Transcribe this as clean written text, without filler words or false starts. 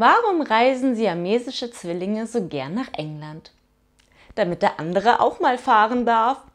Warum reisen siamesische Zwillinge so gern nach England? Damit der andere auch mal fahren darf